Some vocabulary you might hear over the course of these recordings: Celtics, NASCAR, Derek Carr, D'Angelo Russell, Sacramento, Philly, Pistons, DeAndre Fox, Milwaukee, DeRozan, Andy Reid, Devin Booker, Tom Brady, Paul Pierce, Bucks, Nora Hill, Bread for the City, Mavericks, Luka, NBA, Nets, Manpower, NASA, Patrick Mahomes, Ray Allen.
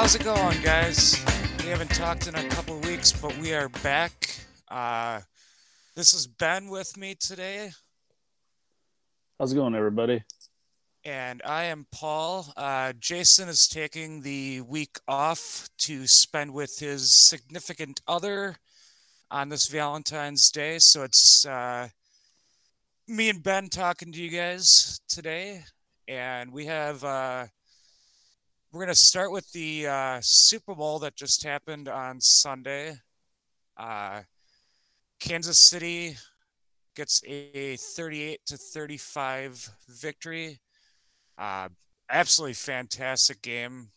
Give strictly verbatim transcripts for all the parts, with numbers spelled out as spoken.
How's it going, guys? We haven't talked in a couple of weeks, but we are back. Uh, this is Ben with me today. How's it going, everybody? And I am Paul. Uh, Jason is taking the week off to spend with his significant other on this Valentine's Day. So it's uh, me and Ben talking to you guys today. And we have... Uh, We're going to start with the uh, Super Bowl that just happened on Sunday. Uh, Kansas City gets a thirty-eight to thirty-five victory. Uh, absolutely fantastic game.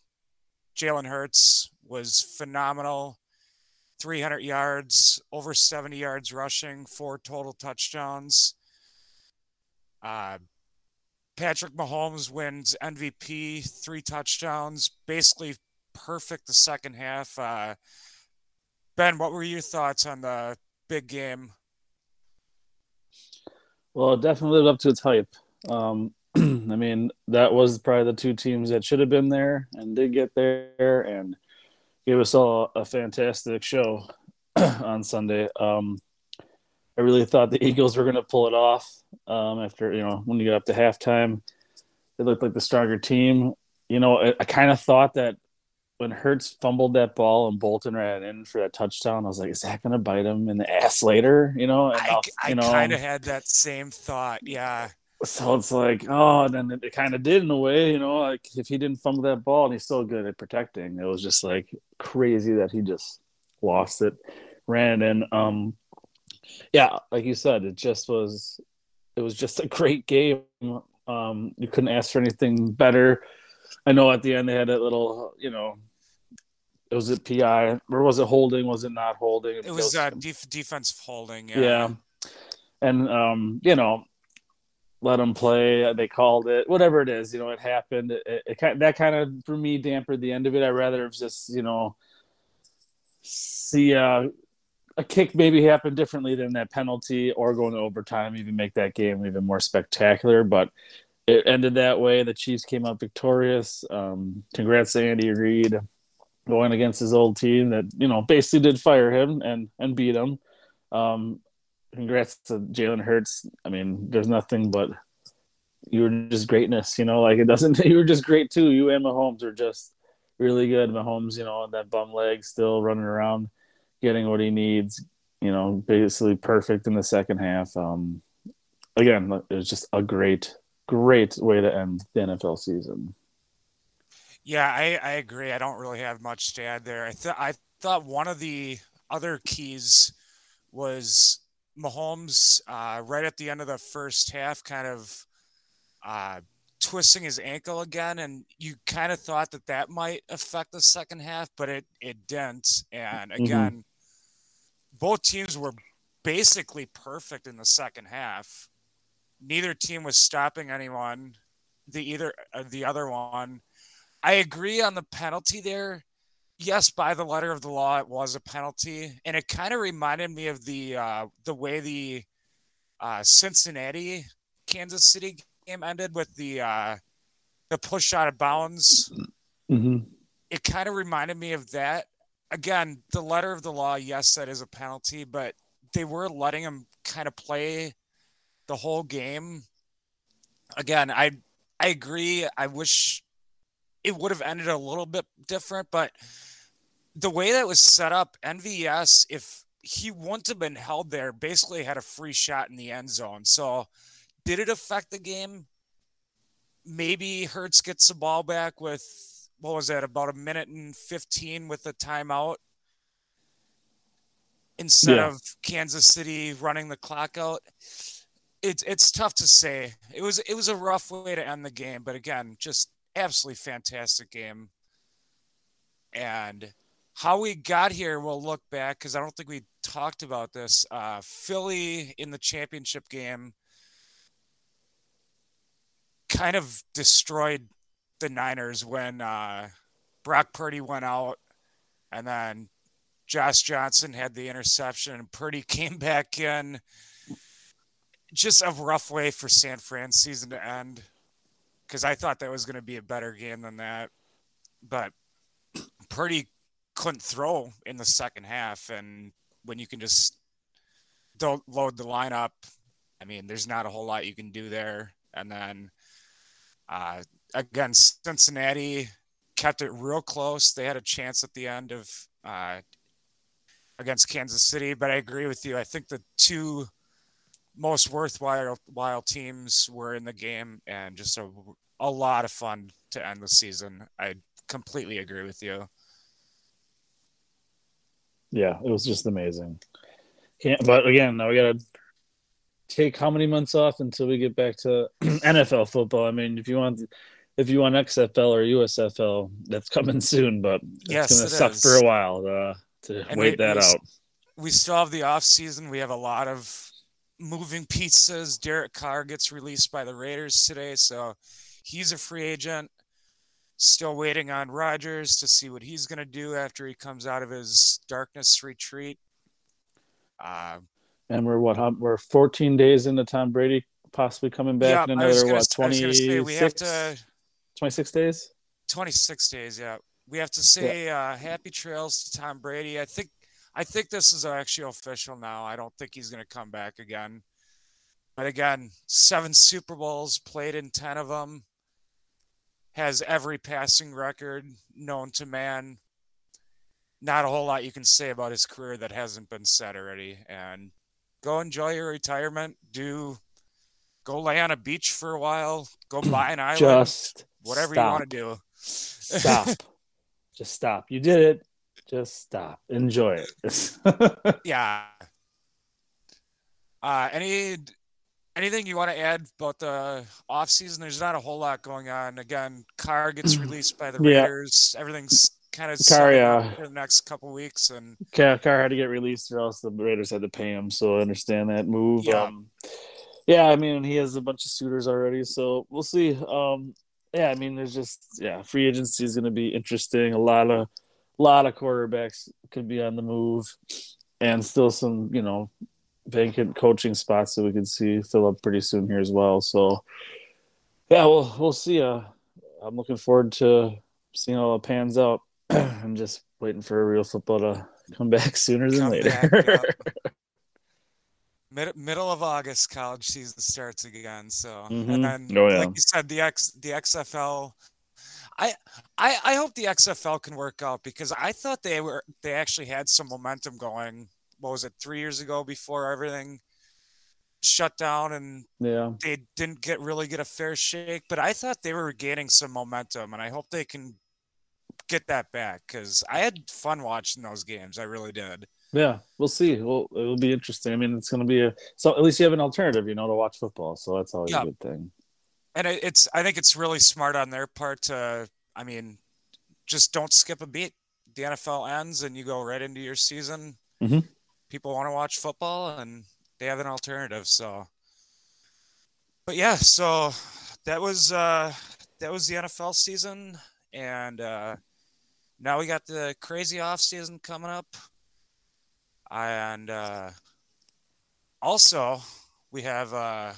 Jalen Hurts was phenomenal. three hundred yards, over seventy yards rushing, four total touchdowns. Uh, Patrick Mahomes wins M V P, three touchdowns, basically perfect the second half. Uh, Ben, what were your thoughts on the big game? Well, it definitely lived up to its hype. Um, I mean, that was probably the two teams that should have been there and did get there and gave us all a fantastic show on Sunday. Um, I really thought the Eagles were going to pull it off. Um, after, you know, when you got up to halftime, they looked like the stronger team. You know, I, I kind of thought that when Hurts fumbled that ball and Bolton ran in for that touchdown, I was like, is that going to bite him in the ass later? You know, and I, I kind of had that same thought. Yeah. So it's like, oh, and then it kind of did in a way, you know, like if he didn't fumble that ball and he's so good at protecting, it was just like crazy that he just lost it, ran it in. Um, yeah, like you said, it just was. It was just a great game. Um, you couldn't ask for anything better. I know at the end they had that little, you know, it was a P I, or was it holding? Was it not holding? It was, was uh, def- defensive holding. Yeah. yeah. And, um, you know, let them play. They called it. Whatever it is, you know, it happened. It, it, it That kind of, for me, dampened the end of it. I'd rather have just, you know, see uh, – a kick maybe happened differently than that penalty or going to overtime, even make that game even more spectacular, but it ended that way. The Chiefs came out victorious. Um, congrats to Andy Reid going against his old team that, you know, basically did fire him and, and beat him. Um, congrats to Jalen Hurts. I mean, there's nothing, but you were just greatness, you know, like it doesn't, you were just great too. You and Mahomes are just really good. Mahomes, you know, that bum leg still running around, getting what he needs, you know, basically perfect in the second half. Um, again, it was just a great, great way to end the N F L season. Yeah, I, I agree. I don't really have much to add there. I, th- I thought one of the other keys was Mahomes uh, right at the end of the first half kind of uh, twisting his ankle again, and you kind of thought that that might affect the second half, but it, it didn't. And again, mm-hmm. both teams were basically perfect in the second half. Neither team was stopping anyone, the either uh, the other one. I agree on the penalty there. Yes, by the letter of the law, it was a penalty, and it kind of reminded me of the uh, the way the uh, Cincinnati Kansas City game ended with the uh, the push out of bounds. Mm-hmm. It kind of reminded me of that. Again, the letter of the law, yes, that is a penalty, but they were letting him kind of play the whole game. Again, I I agree. I wish it would have ended a little bit different, but the way that was set up, N V S, if he wouldn't have been held there, basically had a free shot in the end zone. So did it affect the game? Maybe Hurts gets the ball back with, what was that, about a minute and fifteen with the timeout instead yeah. of Kansas City running the clock out. It's it's tough to say. It was it was a rough way to end the game, but again, just absolutely fantastic game. And how we got here, we'll look back because I don't think we talked about this. Uh, Philly in the championship game kind of destroyed the Niners when uh, Brock Purdy went out and then Josh Johnson had the interception and Purdy came back in. Just a rough way for San Fran's season to end because I thought that was going to be a better game than that. But Purdy couldn't throw in the second half. And when you can just don't load the lineup, I mean, there's not a whole lot you can do there. And then uh, again, Cincinnati kept it real close. They had a chance at the end of uh, against Kansas City, but I agree with you. I think the two most worthwhile wild teams were in the game, and just a, a lot of fun to end the season. I completely agree with you. Yeah, it was just amazing. Yeah, but again, now we got to take how many months off until we get back to N F L football? I mean, if you want, if you want X F L or U S F L, that's coming soon, but it's yes, going it to suck is. for a while uh, to and wait we, that we, out. We still have the off season. We have a lot of moving pieces. Derek Carr gets released by the Raiders today, so he's a free agent. Still waiting on Rodgers to see what he's going to do after he comes out of his darkness retreat. Uh, and we're what? We're fourteen days into Tom Brady possibly coming back yeah, in another gonna, what? twenty-six, twenty-six days. Twenty-six days. Yeah, we have to say yeah. uh, happy trails to Tom Brady. I think I think this is actually official now. I don't think he's going to come back again. But again, seven Super Bowls, played in ten of them, has every passing record known to man. Not a whole lot you can say about his career that hasn't been said already. And go enjoy your retirement. Do go lay on a beach for a while. Go buy an island. Just whatever stop. you want to do. Stop. Just stop. You did it. Just stop. Enjoy it. yeah. Uh, any anything you want to add about the off season? There's not a whole lot going on. Again, Carr gets released by the Raiders. Yeah. Everything's kind of Carr, yeah. for the next couple of weeks, and Carr had to get released, or else the Raiders had to pay him. So I understand that move. Yeah. Um, yeah, I mean, he has a bunch of suitors already, so we'll see. Um, yeah, I mean, there's just yeah, free agency is going to be interesting. A lot of a lot of quarterbacks could be on the move, and still some, you know, vacant coaching spots that we can see fill up pretty soon here as well. So, yeah, we'll we'll see. Uh, I'm looking forward to seeing how it pans out. I'm just waiting for real football to come back sooner than come later. Back, yep. Mid- middle of August, college season starts again. So, mm-hmm. and then, oh, yeah. like you said, the X, the X F L. I, I I hope the X F L can work out, because I thought they were they actually had some momentum going. What was it, three years ago, before everything shut down, and yeah. they didn't get really get a fair shake. But I thought they were gaining some momentum, and I hope they can get that back, because I had fun watching those games. I really did. Yeah, we'll see. Well, it'll be interesting. I mean, it's going to be a so at least you have an alternative, you know, to watch football. So that's always yeah. a good thing. And it's, I think it's really smart on their part to, I mean, just don't skip a beat. The N F L ends and you go right into your season. Mm-hmm. People want to watch football and they have an alternative. So, but yeah, so that was, uh, that was the N F L season. And, uh, now we got the crazy off season coming up. And, uh, also we have, uh,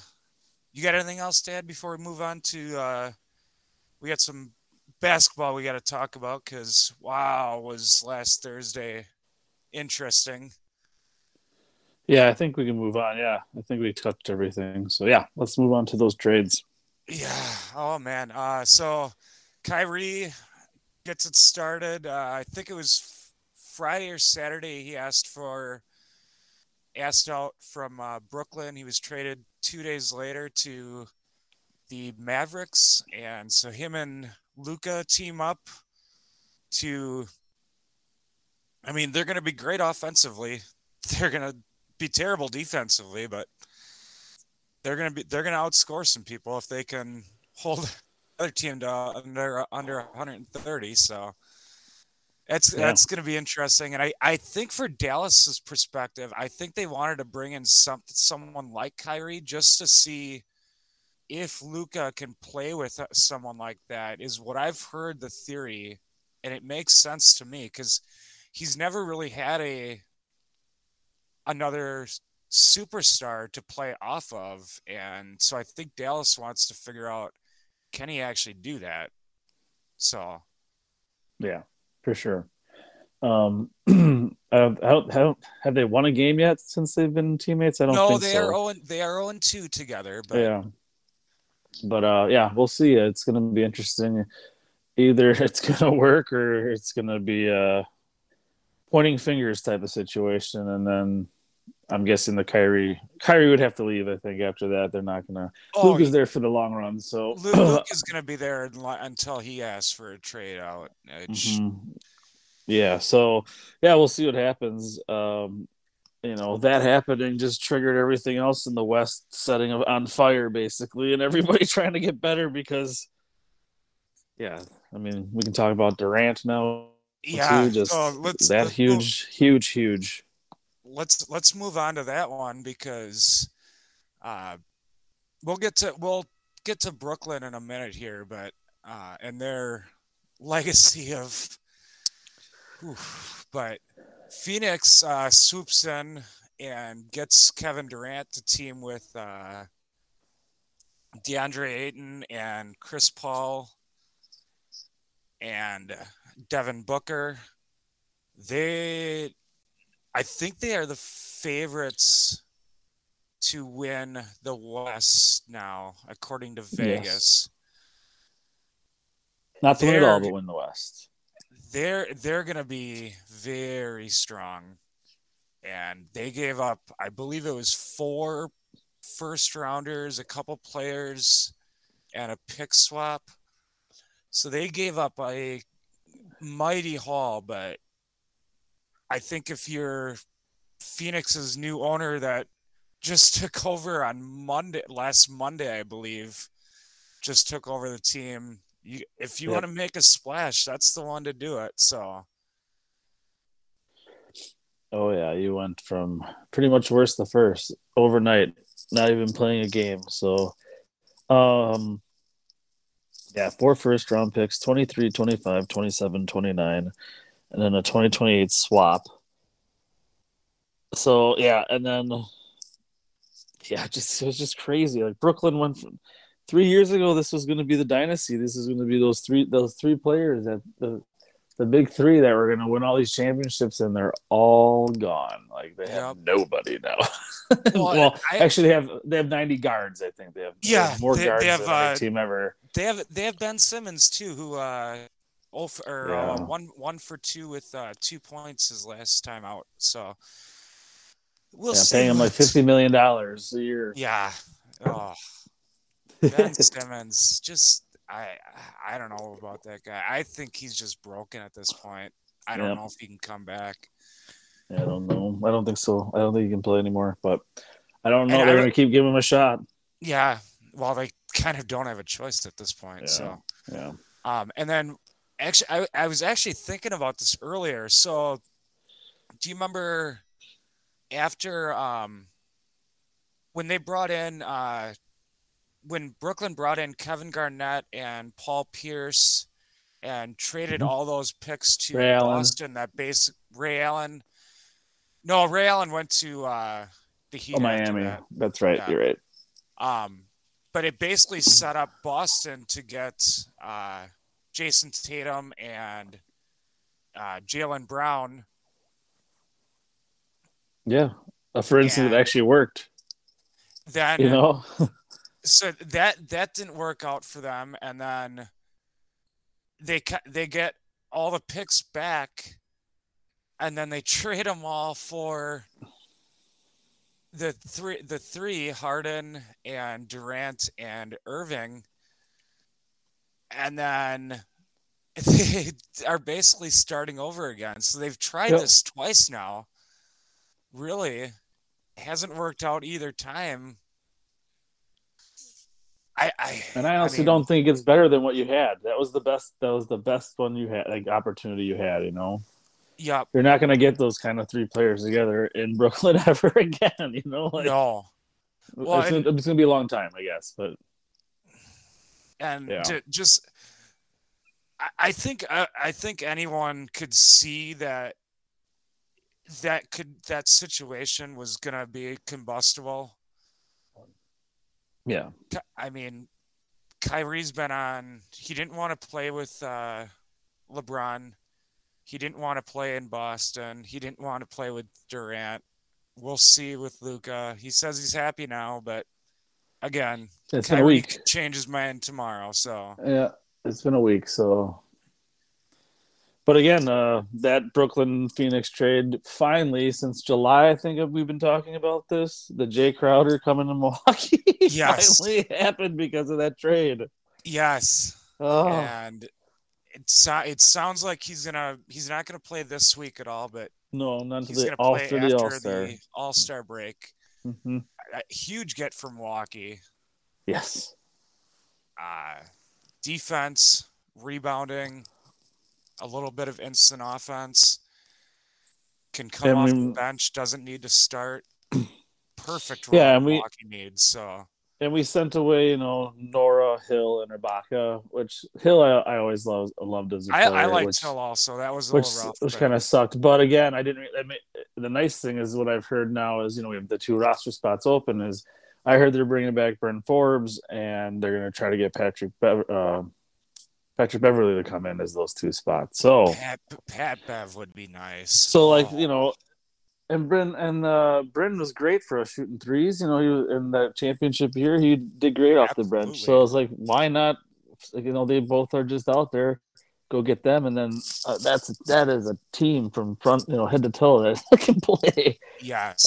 you got anything else to add before we move on to uh, – we got some basketball we got to talk about, because, wow, was last Thursday interesting. Yeah, I think we can move on. Yeah, I think we touched everything. So, yeah, let's move on to those trades. Yeah. Oh, man. Uh, so, Kyrie gets it started. Uh, I think it was Friday or Saturday he asked for – asked out from uh, Brooklyn. He was traded two days later to the Mavericks. And so him and Luka team up to, I mean, they're going to be great offensively. They're going to be terrible defensively, but they're going to be, they're going to outscore some people if they can hold other team to under, under one hundred thirty. So That's yeah. that's going to be interesting. And I, I think for Dallas's perspective, I think they wanted to bring in some, someone like Kyrie just to see if Luka can play with someone like that, is what I've heard the theory. And it makes sense to me, because he's never really had a another superstar to play off of. And so I think Dallas wants to figure out, can he actually do that? So, yeah. for sure. Um, have, have, have they won a game yet since they've been teammates? I don't no, think they so. No, they are oh and two together. But... Yeah. But, uh, yeah, we'll see. It's going to be interesting. Either it's going to work or it's going to be a pointing fingers type of situation. And then I'm guessing the Kyrie – Kyrie would have to leave, I think, after that. They're not going to oh, – Luke is there for the long run. So Luke, Luke is going to be there until he asks for a trade out. Mm-hmm. Yeah, so, yeah, we'll see what happens. Um, you know, that happening just triggered everything else in the West setting of, on fire, basically, and everybody trying to get better because, yeah, I mean, we can talk about Durant now. Yeah, just oh, let's, that let's huge, move. huge, huge. Let's let's move on to that one because uh, we'll get to we'll get to Brooklyn in a minute here, but uh, and their legacy of. Oof, but Phoenix uh, swoops in and gets Kevin Durant to team with uh, DeAndre Ayton and Chris Paul and Devin Booker. They, I think they are the favorites to win the West now, according to Vegas. Yes. Not to win it all, but win the West. They're they're going to be very strong, and they gave up, I believe it was four first-rounders, a couple players, and a pick swap. So they gave up a mighty haul, but I think if you're Phoenix's new owner that just took over on Monday, last Monday, I believe, just took over the team. You, if you yep. want to make a splash, that's the one to do it. So, oh yeah, you went from pretty much worse the first overnight, not even playing a game. So, um, yeah, four first round picks, twenty-three, twenty-five, twenty-seven, twenty-nine, and then a twenty twenty-eight swap. So yeah, and then yeah, just it was just crazy. Like Brooklyn went from. Three years ago, this was going to be the dynasty. This is going to be those three those three players, that the the big three that were going to win all these championships, and they're all gone. Like they have yep. nobody now. Well, well I, actually, they have they have ninety guards. I think they have yeah they have more they, guards they have, than uh, any team ever. They have they have Ben Simmons too, who uh, oh or yeah. uh, one one for two with uh, two points his last time out. So we'll yeah, see. Paying him like fifty million dollars a year. Yeah. Oh. Ben Simmons, just I I don't know about that guy. I think he's just broken at this point. I don't yep. know if he can come back. Yeah, I don't know. I don't think so. I don't think he can play anymore. But I don't know. And They're going to keep giving him a shot. Yeah. Well, they kind of don't have a choice at this point. Yeah, so yeah. Um, and then actually, I I was actually thinking about this earlier. So, do you remember after um when they brought in uh. when Brooklyn brought in Kevin Garnett and Paul Pierce and traded mm-hmm. all those picks to Ray Boston, Allen. that base Ray Allen. No, Ray Allen went to uh, the Heat. Oh, Miami. That. That's right. Yeah. You're right. Um, but it basically set up Boston to get uh, Jason Tatum and uh, Jaylen Brown. Yeah. Uh, for instance, and it actually worked. Then, you know, So that that didn't work out for them, and then they they get all the picks back, and then they trade them all for the three the three Harden and Durant and Irving, and then they are basically starting over again. So they've tried yep. this twice now. Really, hasn't worked out either time. I, I, and I also I mean, don't think it's better than what you had. That was the best. That was the best one you had, like opportunity you had. You know, yeah, you're not going to get those kind of three players together in Brooklyn ever again. You know, like, no. Well, it's, it's going to be a long time, I guess. But and yeah. to just, I, I think I, I think anyone could see that that could that situation was going to be combustible. Yeah. I mean, Kyrie's been on, he didn't want to play with uh, LeBron. He didn't want to play in Boston. He didn't want to play with Durant. We'll see with Luka. He says he's happy now, but again, it's Kyrie been a week. Change his mind tomorrow. So yeah, it's been a week. So, but again, uh, that Brooklyn Phoenix trade finally since July, I think we've been talking about this. The Jay Crowder coming to Milwaukee yes. finally happened because of that trade. Yes, oh. and. It, so, it sounds like he's gonna he's not gonna play this week at all, but no, not he's the, gonna play after the All-Star, the All-Star break. Mm-hmm. A, a huge get from Milwaukee. Yes. Uh, defense, rebounding, a little bit of instant offense. Can come and off we, the bench. Doesn't need to start. Perfect. Role yeah, and Milwaukee we, needs so. And we sent away, you know, Nora Hill and Ibaka, which Hill I, I always loved, loved as a player. I, I liked which, Hill also. That was a which, little rough. Which kind of sucked. But again, I didn't. I mean, the nice thing is what I've heard now is, you know, we have the two roster spots open. Is I heard they're bringing back Bryn Forbes, and they're going to try to get Patrick Bev, uh, Patrick Beverley to come in as those two spots. So Pat, Pat Bev would be nice. So like oh. you know. And Bryn and uh, Bryn was great for us shooting threes. You know, he was in that championship year. He did great off Absolutely. the bench. So I was like, why not? Like, you know, they both are just out there. Go get them, and then uh, that's that is a team from front, you know, head to toe that can play. Yes,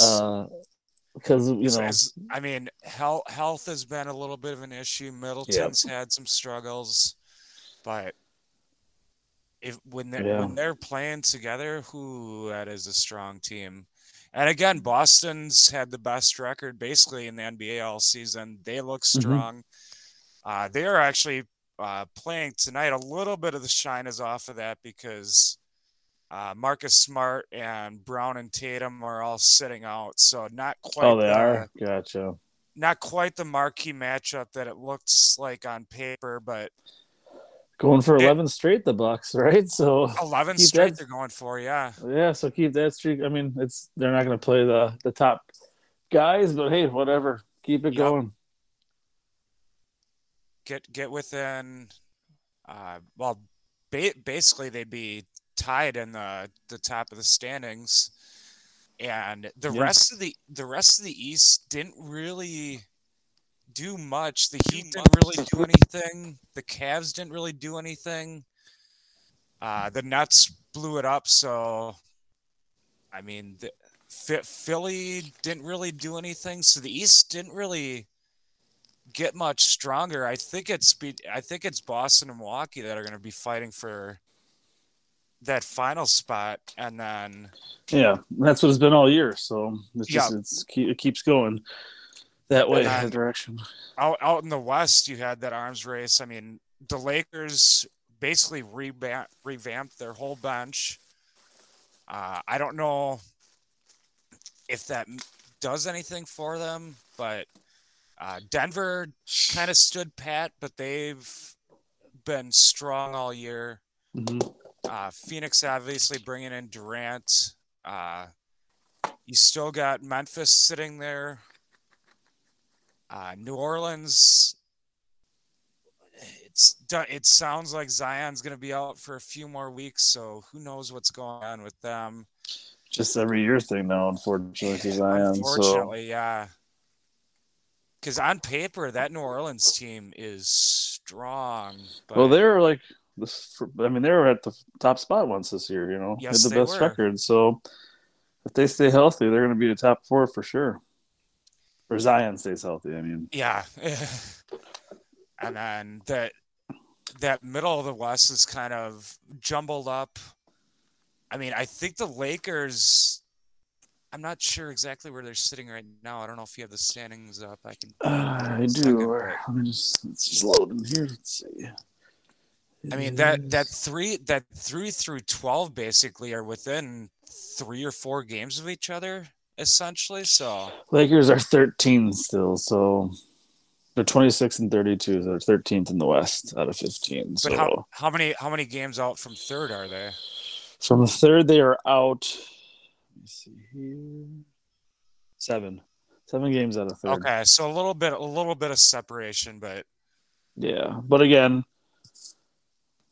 because uh, you know, as, I mean, health health has been a little bit of an issue. Middleton's yep. had some struggles, but. If when they're, yeah. when they're playing together, who that is a strong team. And again, Boston's had the best record basically in the N B A all season. They look strong. Mm-hmm. Uh, they are actually uh, playing tonight. A little bit of the shine is off of that because uh, Marcus Smart and Brown and Tatum are all sitting out. So not quite. Oh, they the, are. Gotcha. Not quite the marquee matchup that it looks like on paper, but. Going for eleven straight, the Bucks, right? So eleven straight, that, they're going for, yeah, yeah. So keep that streak. I mean, it's they're not going to play the, the top guys, but hey, whatever, keep it yep. going. Get get within, uh, well, ba- basically they'd be tied in the, the top of the standings, and the yeah. rest of the the rest of the East didn't really. do much. The Heat didn't really do anything. The Cavs didn't really do anything. Uh, the Nets blew it up. So, I mean, the, Philly didn't really do anything. So the East didn't really get much stronger. I think it's be, I think it's Boston and Milwaukee that are going to be fighting for that final spot, and then yeah, that's what it's been all year. So it's yeah. just, it's, it keeps going. That way, that direction. Out, out in the West, you had that arms race. I mean, the Lakers basically revamped, revamped their whole bench. Uh, I don't know if that does anything for them, but uh, Denver kind of stood pat, but they've been strong all year. Mm-hmm. Uh, Phoenix obviously bringing in Durant. Uh, you still got Memphis sitting there. Uh, New Orleans, it's it sounds like Zion's going to be out for a few more weeks, so who knows what's going on with them. Just every year thing now, unfortunately, for Zion. Unfortunately, so. yeah. Because on paper, that New Orleans team is strong. But... Well, they were like, I mean, they were at the top spot once this year, you know. Yes, had the they best were. record. So if they stay healthy, they're going to be the top four for sure. Or Zion stays healthy, I mean. Yeah. And then that that middle of the West is kind of jumbled up. I mean, I think the Lakers, I'm not sure exactly where they're sitting right now. I don't know if you have the standings up. I can. Uh, I do. Let me just, let's just load them here. Let's see. I mean, that, that three that three through twelve basically are within three or four games of each other. Essentially, so Lakers are thirteen still, so they're twenty-six and thirty-two. So they're thirteenth in the West out of fifteen. But so how, how many how many games out from third are they? From third, they are out. Let me see here. Seven, seven games out of third. Okay, so a little bit, a little bit of separation, but yeah, but again,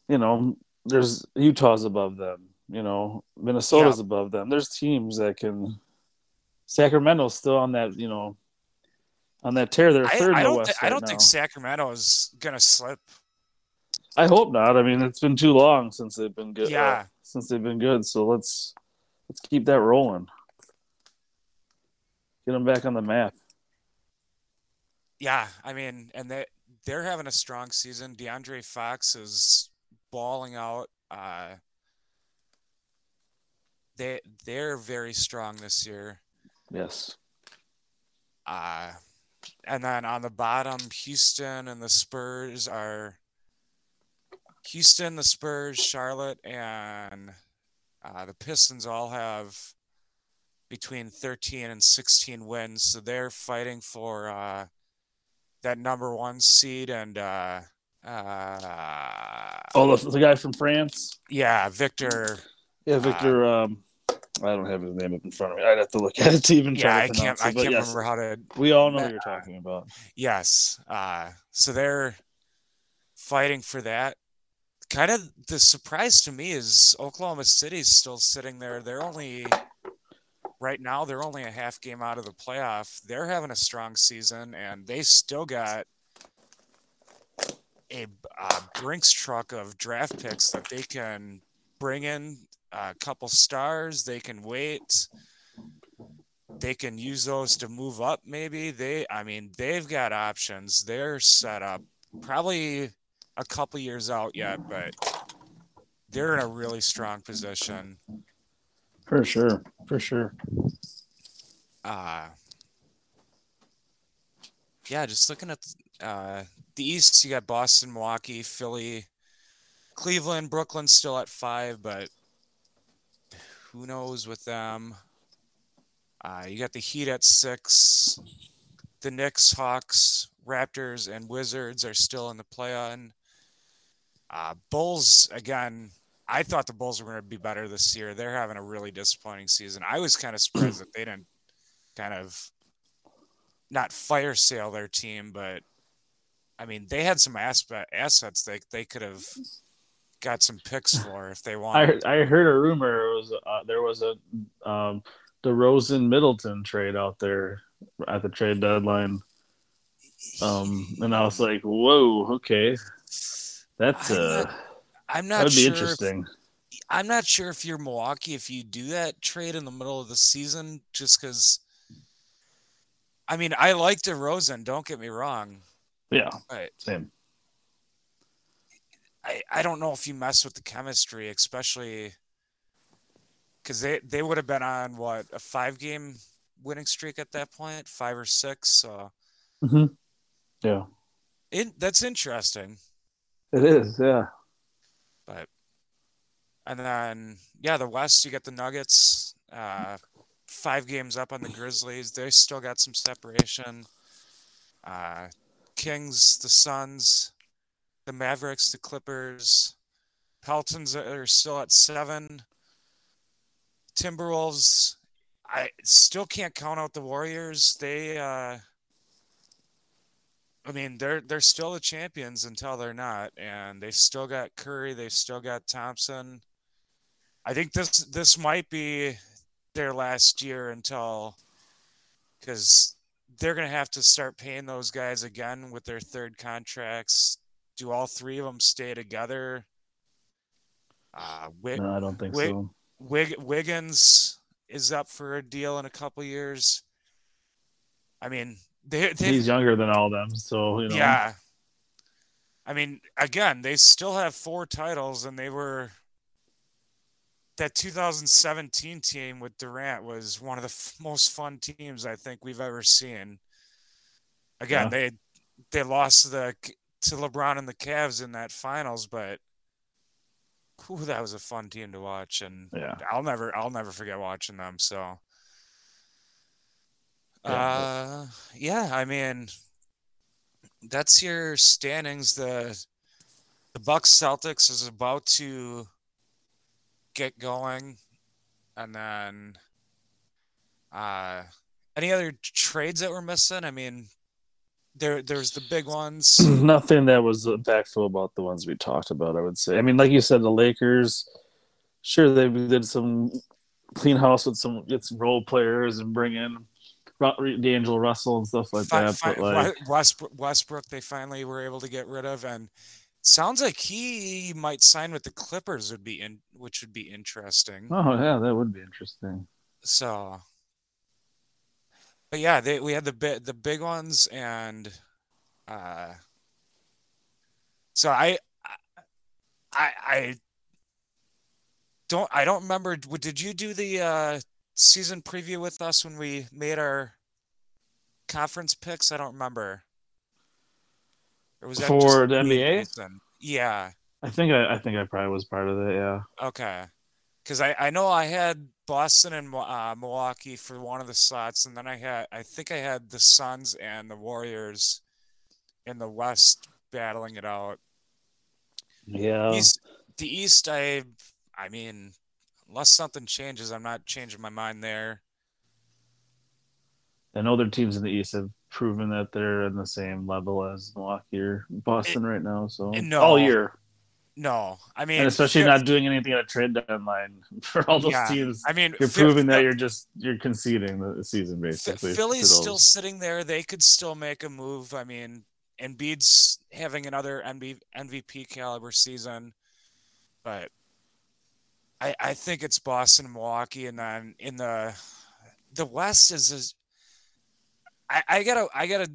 you know, there's Utah's above them. You know, Minnesota's yeah. above them. There's teams that can. Sacramento's still on that, you know, on that tear. They're third I, I in the West. Th- right I don't now. think Sacramento is gonna slip. I hope not. I mean, it's been too long since they've been good. Yeah, uh, since they've been good. So let's let's keep that rolling. Get them back on the map. Yeah, I mean, and they they're having a strong season. DeAndre Fox is balling out. Uh, They they're very strong this year. Yes. Uh and then on the bottom, Houston and the Spurs are Houston, the Spurs, Charlotte, and uh, the Pistons all have between thirteen and sixteen wins, so they're fighting for uh, that number one seed and. Uh, uh, oh, the, the guy from France. Yeah, Victor. Yeah, Victor. Uh, um, I don't have his name up in front of me. I'd have to look at it to even yeah, try to pronounce it. I can't. I can't yes, remember how to. We all know uh, what you're talking about. Yes. Uh, so they're fighting for that. Kind of the surprise to me is Oklahoma City's still sitting there. They're only right now. They're only a half game out of the playoff. They're having a strong season, and they still got a uh, Brinks truck of draft picks that they can bring in. A couple stars, they can wait. They can use those to move up. Maybe they, I mean, they've got options. They're set up probably a couple years out yet, but they're in a really strong position. For sure. For sure. Uh, yeah. Just looking at uh, the East, you got Boston, Milwaukee, Philly, Cleveland, Brooklyn still at five, but who knows with them? Uh, you got the Heat at six. The Knicks, Hawks, Raptors, and Wizards are still in the play-in. Uh, Bulls, again, I thought the Bulls were going to be better this year. They're having a really disappointing season. I was kind of surprised that they didn't kind of not fire sale their team, but, I mean, they had some aspe- assets they they could have – got some picks for if they want. I, I heard a rumor it was uh, there was a um, DeRozan Middleton trade out there at the trade deadline, um, and I was like, "Whoa, okay, that's uh, I'm not, I'm not that'd sure be interesting." If, I'm not sure if you're Milwaukee if you do that trade in the middle of the season, just because. I mean, I like DeRozan. Don't get me wrong. Yeah, but, same. I, I don't know if you mess with the chemistry, especially because they, they would have been on, what, a five-game winning streak at that point? Five or six? So. Mm-hmm. Yeah. It, that's interesting. It is, yeah. But and then, yeah, the West, you got the Nuggets. Uh, five games up on the Grizzlies. They still got some separation. Uh, Kings, the Suns. The Mavericks, the Clippers, Pelicans are still at seven. Timberwolves, I still can't count out the Warriors. They, uh, I mean, they're they're still the champions until they're not, and they've still got Curry, they've still got Thompson. I think this this might be their last year until, because they're gonna have to start paying those guys again with their third contracts. Do all three of them stay together? Uh, Wig- no, I don't think Wig- so. Wig- Wiggins is up for a deal in a couple years. I mean, they, they, he's younger than all of them, so you know. Yeah. I mean, again, they still have four titles, and they were that two thousand seventeen team with Durant was one of the f- most fun teams I think we've ever seen. Again, yeah. they they lost the. to LeBron and the Cavs in that finals, but whew, that was a fun team to watch, and yeah. I'll never, I'll never forget watching them. So, yeah. uh, yeah, I mean, that's your standings. The the Bucks Celtics is about to get going, and then uh, any other trades that we're missing? I mean. There, there's the big ones. Nothing that was impactful about the ones we talked about, I would say. I mean, like you said, the Lakers sure they did some clean house with some get some role players and bring in D'Angelo Russell and stuff like that. But like Westbrook, Westbrook, they finally were able to get rid of, and sounds like he might sign with the Clippers. Would be in, which would be interesting. Oh yeah, that would be interesting. So, but yeah, they we had the bit the big ones, and uh, so I, I, I don't I don't remember. Did you do the uh, season preview with us when we made our conference picks? I don't remember. Or was that for the N B A? Yeah. I think I, I think I probably was part of it, yeah. Okay. Because I, I know I had Boston and uh, Milwaukee for one of the slots, and then I had I think I had the Suns and the Warriors in the West battling it out. Yeah. East, the East, I I mean, unless something changes, I'm not changing my mind there. And other teams in the East have proven that they're in the same level as Milwaukee or Boston it, right now. So no, all year. No, I mean, and especially fifth, not doing anything at a trade deadline for all those yeah, teams. I mean, you're fifth, proving that you're just, you're conceding the season basically. Philly's still sitting there. They could still make a move. I mean, Embiid's having another M V P caliber season, but I, I think it's Boston, Milwaukee. And then in the, the West is, is I, I gotta, I gotta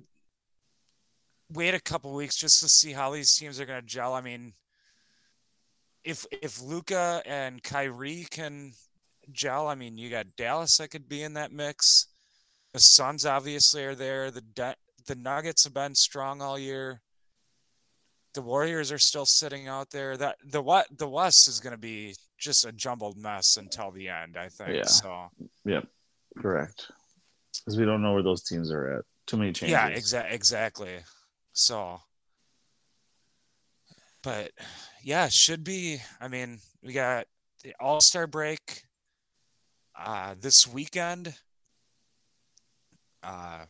wait a couple weeks just to see how these teams are gonna gel. I mean, if if Luka and Kyrie can gel, I mean, you got Dallas that could be in that mix. The Suns obviously are there. The De- the Nuggets have been strong all year. The Warriors are still sitting out there. That the what the West is gonna be just a jumbled mess until the end, I think. Yeah. So. Yep. Correct. Because we don't know where those teams are at. Too many changes. Yeah, exa- exactly. So, but yeah, should be. I mean, we got the All-Star break uh, this weekend. Uh,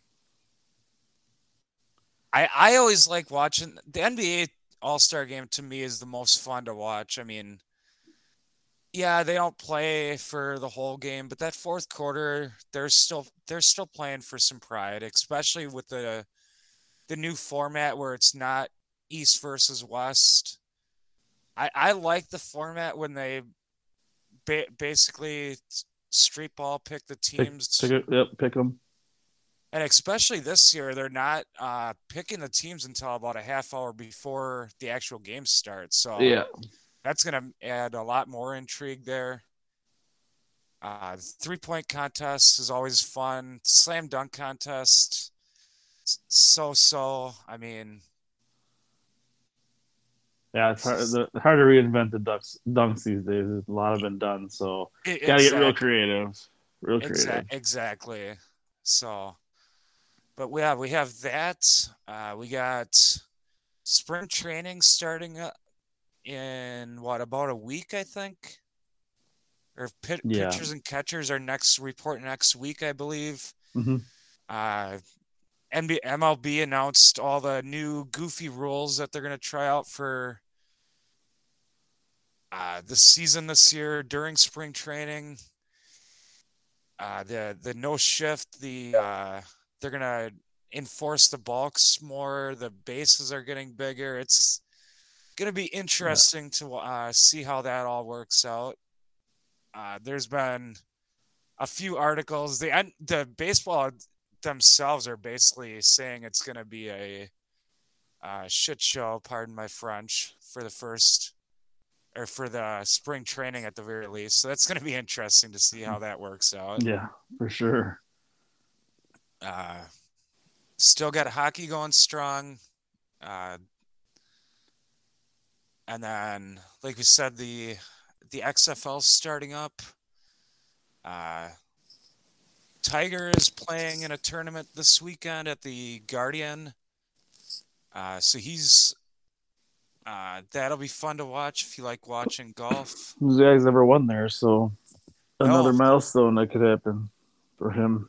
I I always like watching the N B A All-Star game. To me, is the most fun to watch. I mean, yeah, they don't play for the whole game, but that fourth quarter, they're still they're still playing for some pride, especially with the the new format where it's not East versus West. I, I like the format when they ba- basically street ball pick the teams. Pick, pick it, yep, pick them. And especially this year, they're not uh, picking the teams until about a half hour before the actual game starts. So yeah. That's going to add a lot more intrigue there. Uh, three-point contest is always fun. Slam dunk contest, so-so. I mean... Yeah, it's hard, the, hard to reinvent the ducks, dunks these days. There's a lot of been done, so it, got to exactly. get real creative. Real creative. Exa- exactly. So, but we have, we have that. Uh, we got spring training starting up in what, about a week, I think, or pit, yeah. pitchers and catchers are next report next week, I believe. Mm-hmm. Uh, M L B announced all the new goofy rules that they're going to try out for uh, the season this year during spring training. Uh, the the no shift, the uh, they're going to enforce the balks more. The bases are getting bigger. It's going to be interesting yeah. to uh, see how that all works out. Uh, there's been a few articles. The the baseball themselves are basically saying it's going to be a uh, shit show, pardon my French, for the first or for the spring training at the very least. So that's going to be interesting to see how that works out. Yeah, for sure. Uh, still got hockey going strong. Uh, And then, like we said, the the X F L starting up. Uh, Tiger is playing in a tournament this weekend at the Guardian. Uh, so he's uh, that'll be fun to watch if you like watching golf. This guy's never won there, so another no. milestone that could happen for him.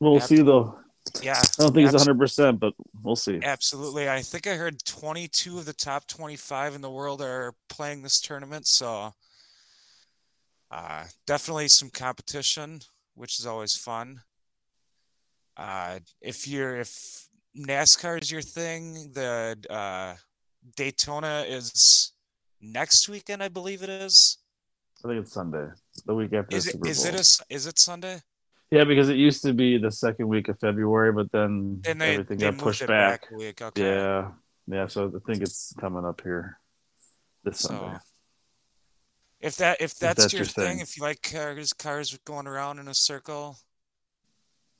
We'll Absolutely. see, though. Yeah, I don't think it's one hundred percent, but we'll see. Absolutely. I think I heard twenty-two of the top twenty-five in the world are playing this tournament, so Uh, definitely some competition, which is always fun. Uh, if you're if NASCAR is your thing, the uh, Daytona is next weekend, I believe it is. I think it's Sunday. The week after is the Super it, is Bowl. It a, is it Sunday? Yeah, because it used to be the second week of February, but then and they, everything they got pushed back. back a week. Okay. Yeah, yeah. So I think it's coming up here this so, Sunday. If that if that's, if that's your, your thing, thing, if you like cars, cars going around in a circle,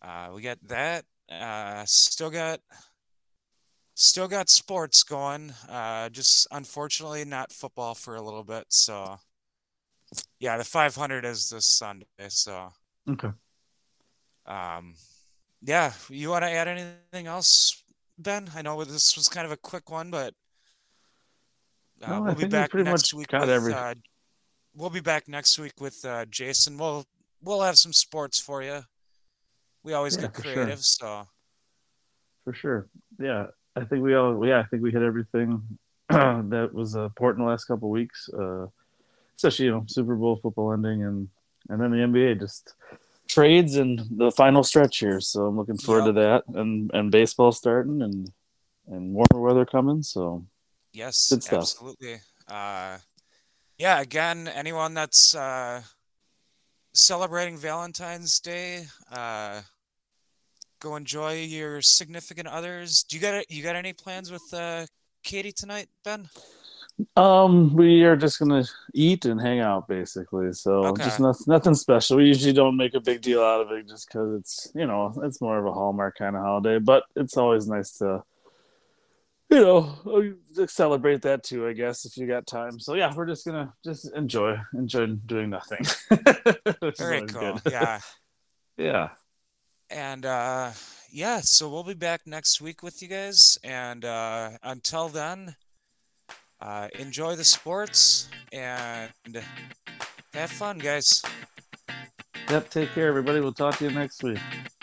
uh, we got that. Uh, still got, still got sports going. Uh, just unfortunately not football for a little bit. So yeah, the five hundred is this Sunday. So okay. Um, yeah. You want to add anything else, Ben? I know this was kind of a quick one, but uh, no, we'll be back next week. Got with, everything. Uh, We'll be back next week with uh, Jason. We'll we'll have some sports for you. We always yeah, get creative, sure. so for sure. Yeah, I think we all yeah I think we hit everything that was important the last couple of weeks, uh, especially you know Super Bowl football ending and and then the N B A just trades and the final stretch here. So I'm looking forward yep. to that and and baseball starting and and warmer weather coming. So yes, good stuff. Absolutely. Uh, Yeah, again, anyone that's uh, celebrating Valentine's Day, uh, go enjoy your significant others. Do you got you got any plans with uh, Katie tonight, Ben? Um, we are just gonna eat and hang out, basically. So okay. just nothing, nothing special. We usually don't make a big deal out of it, just because it's you know it's more of a Hallmark kind of holiday. But it's always nice to. You know, celebrate that too, I guess, if you got time. So yeah, we're just gonna just enjoy, enjoy doing nothing. Very cool. Yeah. Yeah. And uh, yeah, so we'll be back next week with you guys. And uh, until then, uh, enjoy the sports and have fun, guys. Yep. Take care, everybody. We'll talk to you next week.